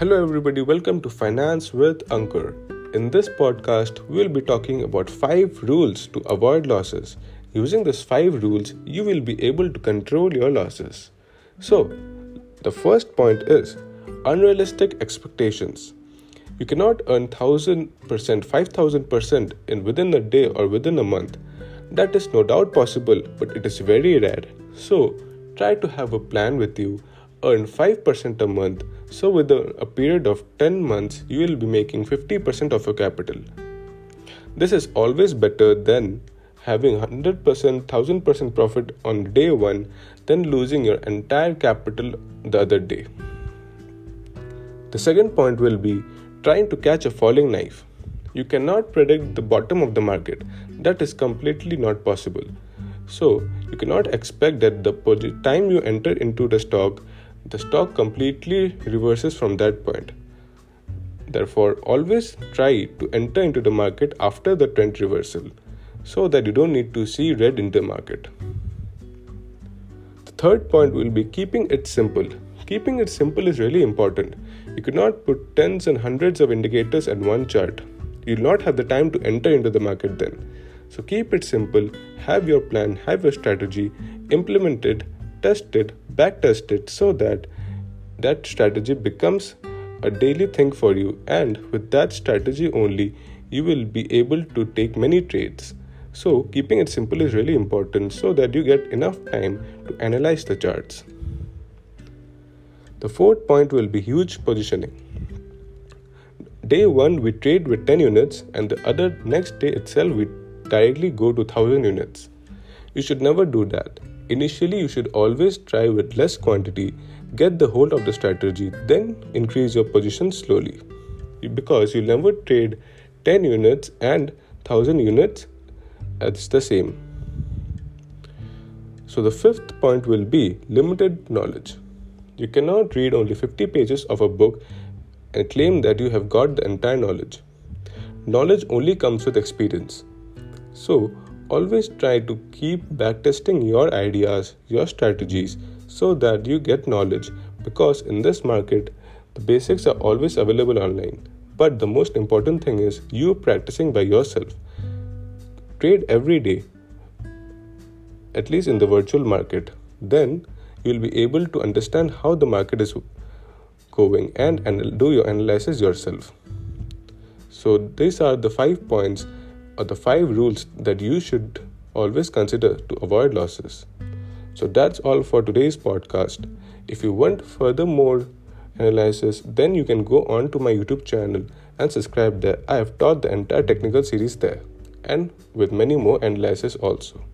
Hello everybody, welcome to Finance with Ankur. In this podcast, we will be talking about 5 rules to avoid losses. Using these 5 rules, you will be able to control your losses. So, the first point is unrealistic expectations. You cannot earn 1000%, 5000% within a day or within a month. That is no doubt possible, but it is very rare. So, try to have a plan with you. Earn 5% a month, so within a period of 10 months, you will be making 50% of your capital. This is always better than having 100%, 1000% profit on day one, then losing your entire capital the other day. The second point will be trying to catch a falling knife. You cannot predict the bottom of the market. That is completely not possible. So, you cannot expect that the time you enter into the stock completely reverses from that point. Therefore, always try to enter into the market after the trend reversal so that you don't need to see red in the market. The third point will be keeping it simple. Keeping it simple is really important. You cannot put tens and hundreds of indicators at one chart. You will not have the time to enter into the market then. So keep it simple, have your plan, have your strategy, implement it, test it, backtest it so that that strategy becomes a daily thing for you, and with that strategy only you will be able to take many trades. So keeping it simple is really important so that you get enough time to analyze the charts. The fourth point will be huge positioning. Day 1 we trade with 10 units and the other next day itself we directly go to 1000 units. You should never do that. Initially, you should always try with less quantity, get the hold of the strategy, then increase your position slowly. Because you'll never trade 10 units and 1000 units as the same. So the fifth point will be limited knowledge. You cannot read only 50 pages of a book and claim that you have got the entire knowledge. Knowledge only comes with experience. So, always try to keep backtesting your ideas, your strategies, so that you get knowledge, because in this market, the basics are always available online. But the most important thing is you practicing by yourself. Trade every day, at least in the virtual market. Then, you will be able to understand how the market is going and do your analysis yourself. So, these are the 5 points. Are the 5 rules that you should always consider to avoid losses. So that's all for today's podcast. If you want further more analysis, then you can go on to my YouTube channel and subscribe there. I have taught the entire technical series there and with many more analysis also.